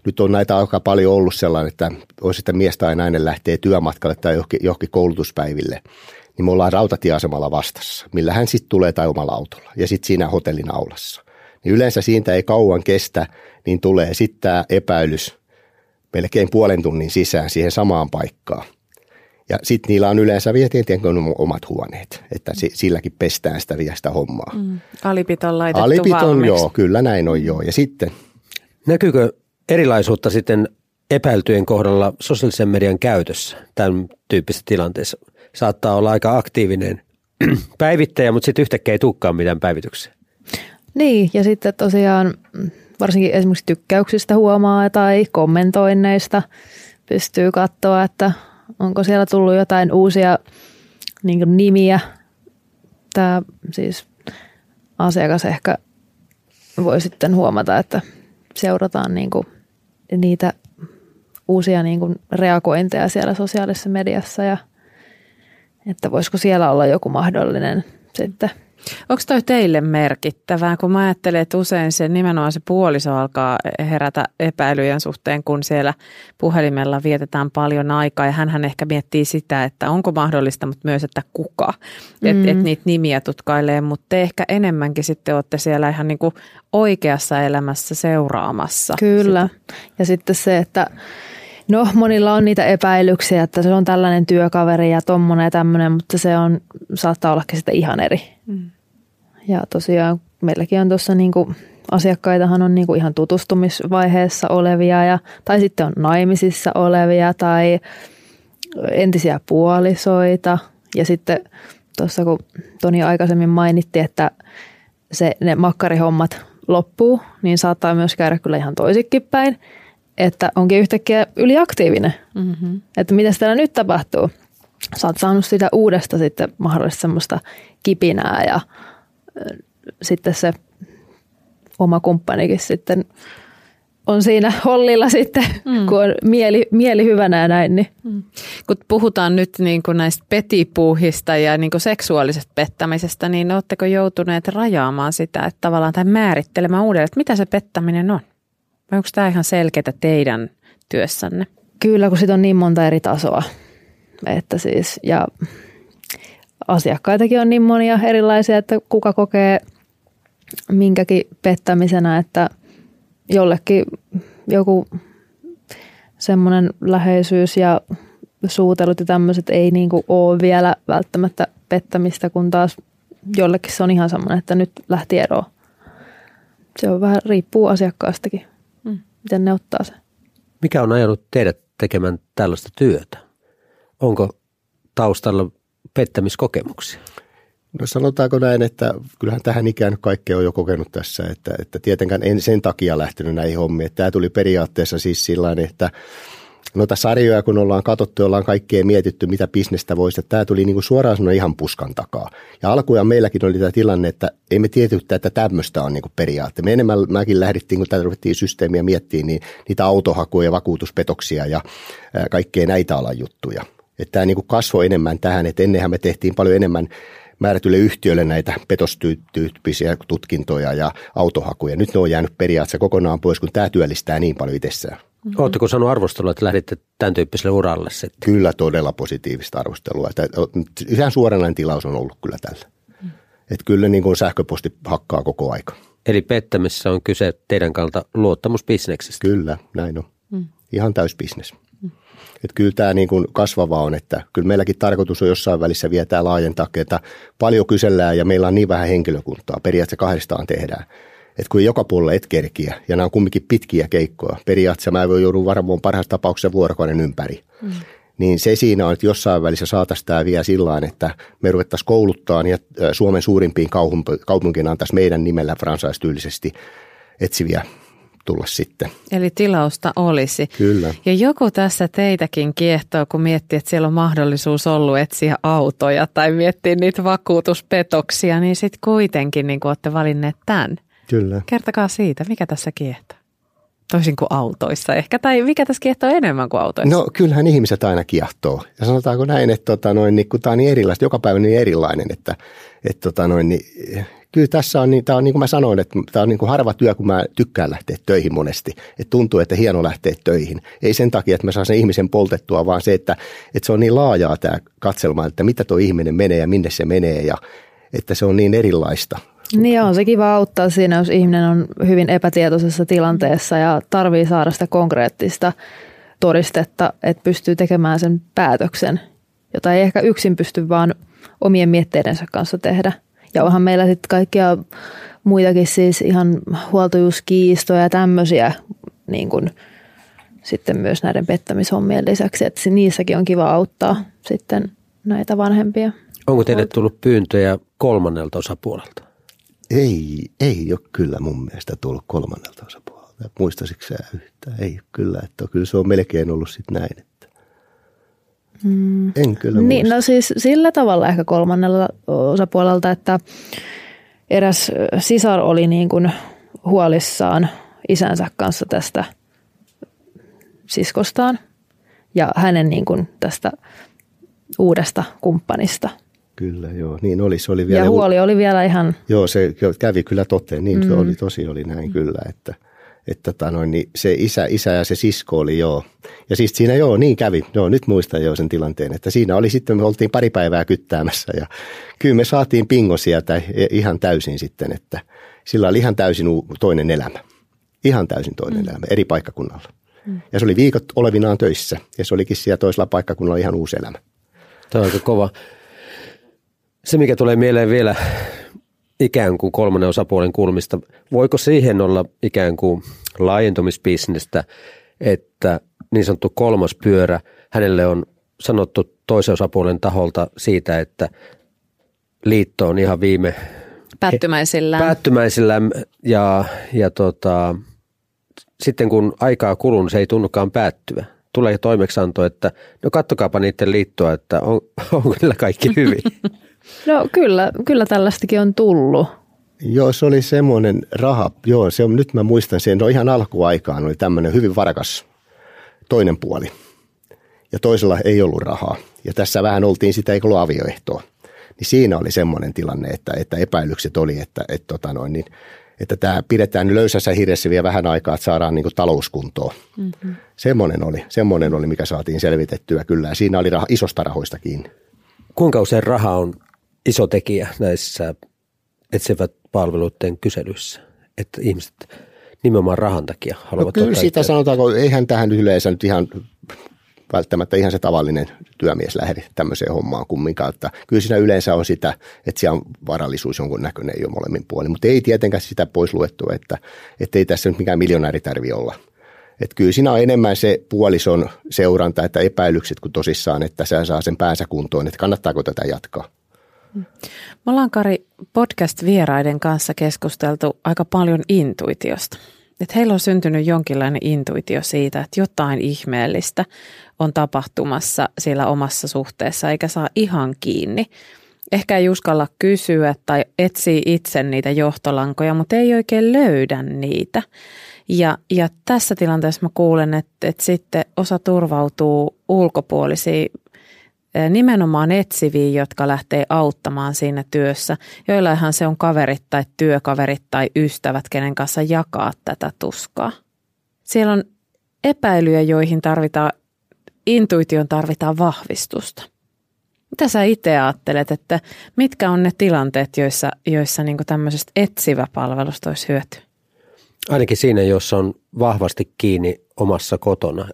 nyt on näitä aika paljon ollut sellainen, että olisi sitä mies tai nainen lähtee työmatkalle tai johonkin koulutuspäiville, niin me ollaan rautatieasemalla vastassa, millä hän sitten tulee tai omalla autolla ja sitten siinä hotellin aulassa. Niin yleensä siitä ei kauan kestä, niin tulee sitten tämä epäilys melkein puolen tunnin sisään siihen samaan paikkaan. Ja sitten niillä on yleensä vielä tietenkin omat huoneet, että silläkin pestään sitä vielä sitä hommaa. Alipit on laitettu valmiiksi. Joo, kyllä näin on joo. Ja sitten näkyykö erilaisuutta sitten epäiltyjen kohdalla sosiaalisen median käytössä tämän tyyppisessä tilanteessa? Saattaa olla aika aktiivinen päivittäjä, mutta sitten yhtäkkiä ei tulekaan mitään päivityksiä. Niin, ja sitten tosiaan varsinkin esimerkiksi tykkäyksistä huomaa tai kommentoinneista pystyy katsoa, että onko siellä tullut jotain uusia niin kuin nimiä. Tämä siis asiakas ehkä voi sitten huomata, että seurataan niin kuin niitä uusia niin kuin reagointeja siellä sosiaalisessa mediassa ja että voisiko siellä olla joku mahdollinen sitten. Onko toi teille merkittävää, kun mä ajattelen, että usein se nimenomaan se puoliso alkaa herätä epäilyjen suhteen, kun siellä puhelimella vietetään paljon aikaa ja hänhän ehkä miettii sitä, että onko mahdollista, mutta myös, että kuka. Että niitä nimiä tutkailee, mutta te ehkä enemmänkin sitten olette siellä ihan niin kuin oikeassa elämässä seuraamassa. Kyllä. Sitä. Ja sitten se, että no monilla on niitä epäilyksiä, että se on tällainen työkaveri ja tommonen ja tämmöinen, mutta se on, saattaa ollakin sitä ihan eri. Ja tosiaan meilläkin on tuossa niinku, asiakkaitahan on niinku ihan tutustumisvaiheessa olevia ja, tai sitten on naimisissa olevia tai entisiä puolisoita. Ja sitten tuossa kun Toni aikaisemmin mainitti, että ne makkarihommat loppuu, niin saattaa myös käydä kyllä ihan toisikin päin. Että onkin yhtäkkiä yliaktiivinen. Että mitä täällä nyt tapahtuu? Sä oot saanut sitä uudesta sitten mahdollisesti semmoista kipinää ja sitten se oma kumppanikin sitten on siinä hollilla sitten, kun on mieli hyvänä ja näin. Niin. Kun puhutaan nyt niin kuin näistä petipuuhista ja niin kuin seksuaalisesta pettämisestä, niin ootteko joutuneet rajaamaan sitä, että tavallaan tai määrittelemään uudelleen, että mitä se pettäminen on? Vai onko tämä ihan selkeää teidän työssänne? Kyllä, kun sit on niin monta eri tasoa. Että siis, ja asiakkaitakin on niin monia erilaisia, että kuka kokee minkäkin pettämisenä, että jollekin joku semmoinen läheisyys ja suutelut ja tämmöiset ei niinku ole vielä välttämättä pettämistä, kun taas jollekin se on ihan semmoinen, että nyt lähti eroon. Se on vähän, riippuu asiakkaastakin, miten ne ottaa sen. Mikä on ajanut teidät tekemään tällaista työtä? Onko taustalla pettämiskokemuksia? No sanotaanko näin, että kyllähän tähän ikään kaikkea on jo kokenut tässä, että tietenkään en sen takia lähtenyt näihin hommiin. Tämä tuli periaatteessa siis sillain, että noita sarjoja kun ollaan katsottu, ollaan kaikkea mietitty, mitä bisnestä voisi. Tämä tuli niin kuin suoraan sanoen ihan puskan takaa. Ja alkujaan meilläkin oli tämä tilanne, että ei me tietyttä, että tämmöistä on niin kuin periaate. Me enemmän mäkin lähdettiin, kun tätä ruvettiin systeemiä miettimään, niin niitä autohakuja ja vakuutuspetoksia ja kaikkea näitä alan juttuja. Että tämä niin kuin kasvoi enemmän tähän, että ennenhän me tehtiin paljon enemmän määrätylle yhtiölle näitä petostyyppisiä tutkintoja ja autohakuja. Nyt ne on jäänyt periaatteessa kokonaan pois, kun tämä työllistää niin paljon itsessään. Mm-hmm. Oletteko sanonut arvostelua, että lähditte tämän tyyppiselle uralle sitten? Kyllä todella positiivista arvostelua. Ihan suoranainen tilaus on ollut kyllä tällä. Mm-hmm. Että kyllä niin kuin sähköposti hakkaa koko aika. Eli pettämisessä on kyse teidän kannalta luottamusbisneksestä? Kyllä, näin on. Mm-hmm. Ihan täysbisnes. Että kyllä tämä niin kuin kasvava on, että kyllä meilläkin tarkoitus on jossain välissä vielä tämä laajentaa, että paljon kysellään ja meillä on niin vähän henkilökuntaa, periaatteessa 2 tehdään. Että kun joka puolella et kerkiä, ja nämä on kumminkin pitkiä keikkoja, periaatteessa mä joudun varmaan parhaassa tapauksessa vuorokauden ympäri. Mm. Niin se siinä on, että jossain välissä saataisiin tämä vielä sillain, että me ruvettaisiin kouluttaa ja Suomen suurimpiin kaupunkiin antaisiin meidän nimellä franchise-tyylisesti etsiviä tulla sitten. Eli tilausta olisi. Kyllä. Ja joku tässä teitäkin kiehtoo, kun miettii, että siellä on mahdollisuus ollut etsiä autoja tai miettiä niitä vakuutuspetoksia, niin sitten kuitenkin niin kun olette valinneet tämän. Kyllä. Kertokaa siitä, mikä tässä kiehtoo? Toisin kuin autoissa ehkä, tai mikä tässä kiehtoo enemmän kuin autoissa? No kyllähän ihmiset aina kiehtoo. Ja sanotaanko näin, että niin, kun tämä on niin erilaista, joka päivä niin erilainen, että kyllä tässä on, tämä on niin kuin mä sanoin, että tämä on niin kuin harva työ, kun mä tykkään lähteä töihin monesti. Että tuntuu, että hieno lähteä töihin. Ei sen takia, että mä saan sen ihmisen poltettua, vaan se, että se on niin laajaa tämä katselma, että mitä tuo ihminen menee ja minne se menee ja että se on niin erilaista. Niin on se kiva auttaa siinä, jos ihminen on hyvin epätietoisessa tilanteessa ja tarvii saada sitä konkreettista todistetta, että pystyy tekemään sen päätöksen, jota ei ehkä yksin pysty vaan omien mietteidensä kanssa tehdä. Ja onhan meillä sitten kaikkia muitakin siis ihan huoltajuuskiistoja ja tämmöisiä niin kun sitten myös näiden pettämishommien lisäksi, että niissäkin on kiva auttaa sitten näitä vanhempia. Onko teille tullut pyyntöjä 3. osapuolelta? Ei ole kyllä mun mielestä tullut 3. osapuolelta. Muistaisitko sä yhtään? Ei kyllä, että kyllä se on melkein ollut sitten näin. Että. En kyllä muista. Niin, no siis sillä tavalla ehkä 3. osapuolelta, että eräs sisar oli niin kuin huolissaan isänsä kanssa tästä siskostaan ja hänen niin kuin tästä uudesta kumppanista. Kyllä, joo. Niin oli, se oli vielä. Ja huoli oli vielä ihan. Joo, se kävi kyllä toteen, niin se oli tosi, oli näin kyllä, että se isä ja se sisko oli, joo. Ja siis siinä joo, niin kävi, joo, nyt muistan jo sen tilanteen, että siinä oli sitten, me oltiin 2 päivää kyttäämässä ja kyllä me saatiin pingo sieltä ihan täysin sitten, että sillä oli ihan täysin toinen elämä. Ihan täysin toinen elämä, eri paikkakunnalla. Ja se oli viikot olevinaan töissä ja se olikin siellä toisella paikkakunnalla ihan uusi elämä. Tämä on aika kova. Se, mikä tulee mieleen vielä ikään kuin 3. osapuolen kulmista, voiko siihen olla ikään kuin laajentumisbisnestä, että niin sanottu 3. pyörä, hänelle on sanottu toisen osapuolen taholta siitä, että liitto on ihan viime päättymäisillään ja sitten kun aikaa kulun, se ei tunnukaan päättyä. Tulee toimeksianto, että no kattokaapa niiden liittoa, että onko niillä kaikki hyvin. No kyllä tällaistakin on tullut. Joo, se oli semmoinen raha. Joo, se on, nyt mä muistan sen. No ihan alkuaikaan oli tämmöinen hyvin varakas toinen puoli. Ja toisella ei ollut rahaa. Ja tässä vähän oltiin sitä, ei ollut avioehtoa. Niin siinä oli semmoinen tilanne, että epäilykset oli, että tämä pidetään löysässä hirressä vielä vähän aikaa, että saadaan niin kuin talouskuntoon. Mm-hmm. Semmoinen oli, mikä saatiin selvitettyä kyllä. Ja siinä oli isosta rahoista kiinni. Kuinka usein raha on iso tekijä näissä etsivät palveluiden kyselyissä, että ihmiset nimenomaan rahan takia haluavat ottaa. No kyllä sitä sanotaanko, eihän tähän yleensä nyt ihan välttämättä ihan se tavallinen työmies lähde tämmöiseen hommaan kumminkaan, että kyllä siinä yleensä on sitä, että siellä on varallisuus jonkun näköinen jo molemmin puolin, mutta ei tietenkään sitä pois luettua, että ei tässä nyt mikään miljonääri tarvitse olla. Että kyllä siinä on enemmän se puolison seuranta, että epäilykset kuin tosissaan, että se saa sen päänsä kuntoon, että kannattaako tätä jatkaa. Me ollaan, Kari, podcast-vieraiden kanssa keskusteltu aika paljon intuitiosta. Että heillä on syntynyt jonkinlainen intuitio siitä, että jotain ihmeellistä on tapahtumassa siellä omassa suhteessa, eikä saa ihan kiinni. Ehkä ei uskalla kysyä tai etsii itse niitä johtolankoja, mutta ei oikein löydä niitä. Ja tässä tilanteessa mä kuulen, että sitten osa turvautuu ulkopuolisiin, nimenomaan etsiviä, jotka lähtee auttamaan siinä työssä. Joillainhan se on kaverit tai työkaverit tai ystävät, kenen kanssa jakaa tätä tuskaa. Siellä on epäilyjä, joihin intuition tarvitaan vahvistusta. Mitä sä itse ajattelet, että mitkä on ne tilanteet, joissa niin kuin tämmöisestä etsiväpalvelusta olisi hyötyä? Ainakin siinä, jossa on vahvasti kiinni omassa kotona,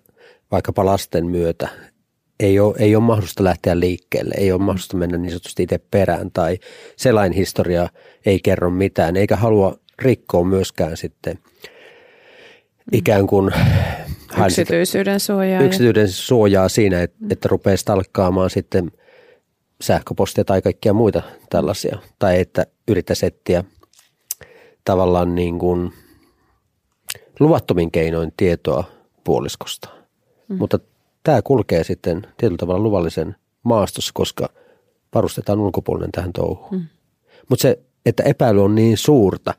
vaikkapa lasten myötä. Ei ole mahdollista lähteä liikkeelle, ei ole mahdollista mennä niin sanotusti itse perään tai sellainen historia ei kerro mitään, eikä halua rikkoa myöskään sitten ikään kuin yksityisyyden suojaa siinä, että rupeaa stalkkaamaan sitten sähköpostia tai kaikkia muita tällaisia tai että yrittäisi etsiä tavallaan niin kuin luvattomin keinoin tietoa puoliskosta, mutta tämä kulkee sitten tietyllä tavalla luvallisen maastossa, koska varustetaan ulkopuolinen tähän touhuun. Mutta se, että epäily on niin suurta,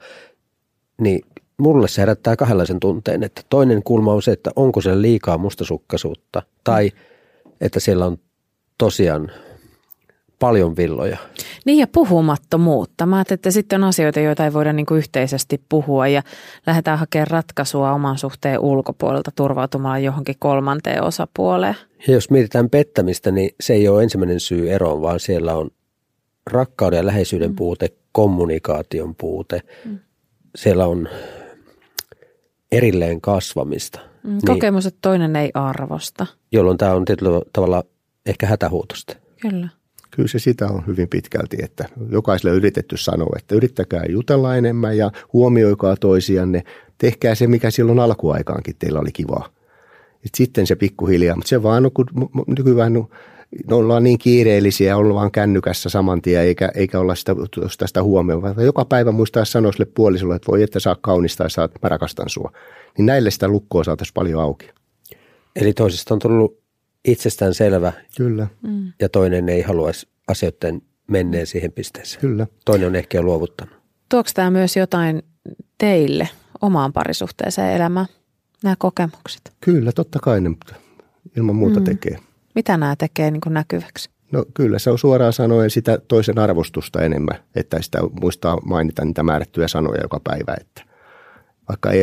niin mulle se herättää kahdenlaisen tunteen. Että toinen kulma on se, että onko siellä liikaa mustasukkaisuutta tai että siellä on tosiaan paljon villoja. Niin ja puhumattomuutta. Mä ajattelin, että sitten on asioita, joita ei voida niin kuin yhteisesti puhua ja lähdetään hakemaan ratkaisua oman suhteen ulkopuolelta turvautumalla johonkin kolmanteen osapuoleen. Ja jos mietitään pettämistä, niin se ei ole ensimmäinen syy eroon, vaan siellä on rakkauden ja läheisyyden puute, kommunikaation puute. Siellä on erilleen kasvamista. Kokemus, että toinen ei arvosta. Jolloin tämä on tietyllä tavalla ehkä hätähuutosta. Kyllä. Kyllä se sitä on hyvin pitkälti, että jokaiselle on yritetty sanoa, että yrittäkää jutella enemmän ja huomioikaa toisianne. Tehkää se, mikä silloin alkuaikaankin teillä oli kivaa. Sitten se pikkuhiljaa, mutta se vaan on, kun nykyään ollaan niin kiireellisiä, ollaan vaan kännykässä saman tien, eikä olla sitä huomioon. Joka päivä muistaa sanoa sille puolisolle, että voi että saa kaunista ja saat, mä rakastan sua. Niin näille sitä lukkoa saataisiin paljon auki. Eli toisista on tullut itsestään selvä. Kyllä. Ja toinen ei haluaisi asioiden menneen siihen pisteeseen. Kyllä. Toinen on ehkä jo luovuttanut. Tuoks tämä myös jotain teille omaan parisuhteeseen elämään, nämä kokemukset? Kyllä, totta kai ne ilman muuta tekee. Mitä nämä tekee niin kuin näkyväksi? No kyllä, se on suoraan sanoen sitä toisen arvostusta enemmän, että sitä muistaa mainita niitä määrättyjä sanoja joka päivä. Että vaikka ei,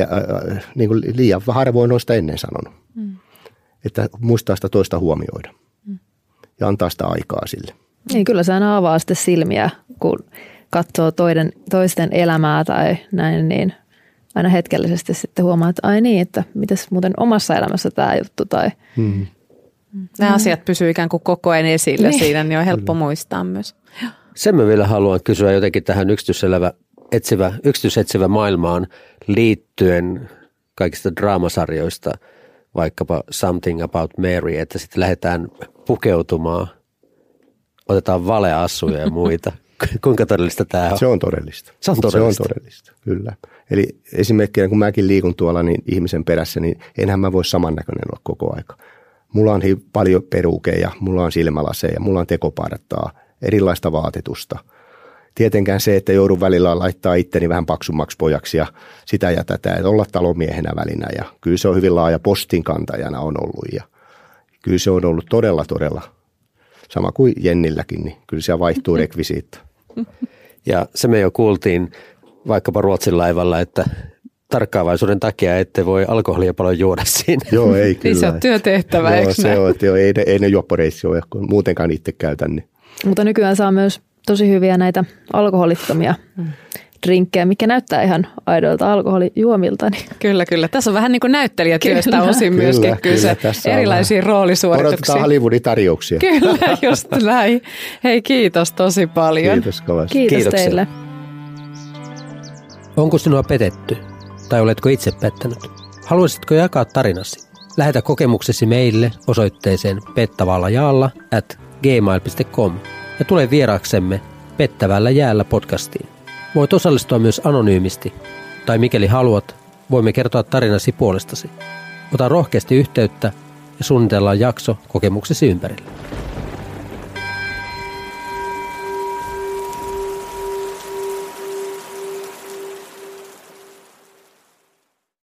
niin kuin liian harvoin on sitä ennen sanonut. Että muistaa sitä toista huomioida ja antaa sitä aikaa sille. Niin, kyllä se aina avaa sitten silmiä, kun katsoo toisten elämää tai näin, niin aina hetkellisesti sitten huomaa, että ai niin, että mitäs muuten omassa elämässä tämä juttu. Tai nämä asiat pysyy ikään kuin koko ajan esillä siinä, niin on helppo muistaa myös. Sen mä vielä haluan kysyä jotenkin tähän yksityisetsivä maailmaan liittyen kaikista draamasarjoista. Vaikkapa Something About Mary, että sitten lähdetään pukeutumaan, otetaan valeasuja ja muita. Kuinka todellista tämä on? Se on todellista, kyllä. Eli esimerkkinä, kun mäkin liikun tuolla niin ihmisen perässä, niin enhän mä voi samannäköinen olla koko aika. Mulla on paljon perukeja, mulla on silmälaseja, mulla on tekopartaa, erilaista vaatetusta. Tietenkään se, että joudun välillä laittaa itteni vähän paksummaksi pojaksi ja sitä ja tätä, että olla talomiehenä välinä. Ja kyllä se on hyvin laaja postinkantajana on ollut ja kyllä se on ollut todella, sama kuin Jennilläkin, niin kyllä siellä vaihtuu rekvisiitta. Ja se me jo kuultiin vaikkapa Ruotsin laivalla, että tarkkaavaisuuden takia ette voi alkoholia paljon juoda siinä. Joo, ei kyllä. Niin se on työtehtävä, eikö näin? Joo, se on, että ei ne juopporeissi ole, kun muutenkaan itse käytän. Niin. Mutta nykyään saa myös tosi hyviä näitä alkoholittomia drinkkejä, mikä näyttää ihan aidoilta alkoholijuomilta. Niin. Kyllä, kyllä. Tässä on vähän niin kuin näyttelijätyöstä osin myöskin kyse. Erilaisia roolisuorituksia. Odotetaan Hollywoodin tarjouksia. Kyllä, just näin. Hei, kiitos tosi paljon. Kiitos kovasti. Kiitos teille. Onko sinua petetty? Tai oletko itse pettänyt? Haluaisitko jakaa tarinasi? Lähetä kokemuksesi meille osoitteeseen pettavallajaalla@gmail.com ja tule vieraaksemme Pettävällä jäällä podcastiin. Voit osallistua myös anonyymisti, tai mikäli haluat, voimme kertoa tarinasi puolestasi. Ota rohkeasti yhteyttä ja suunnitellaan jakso kokemuksesi ympärille.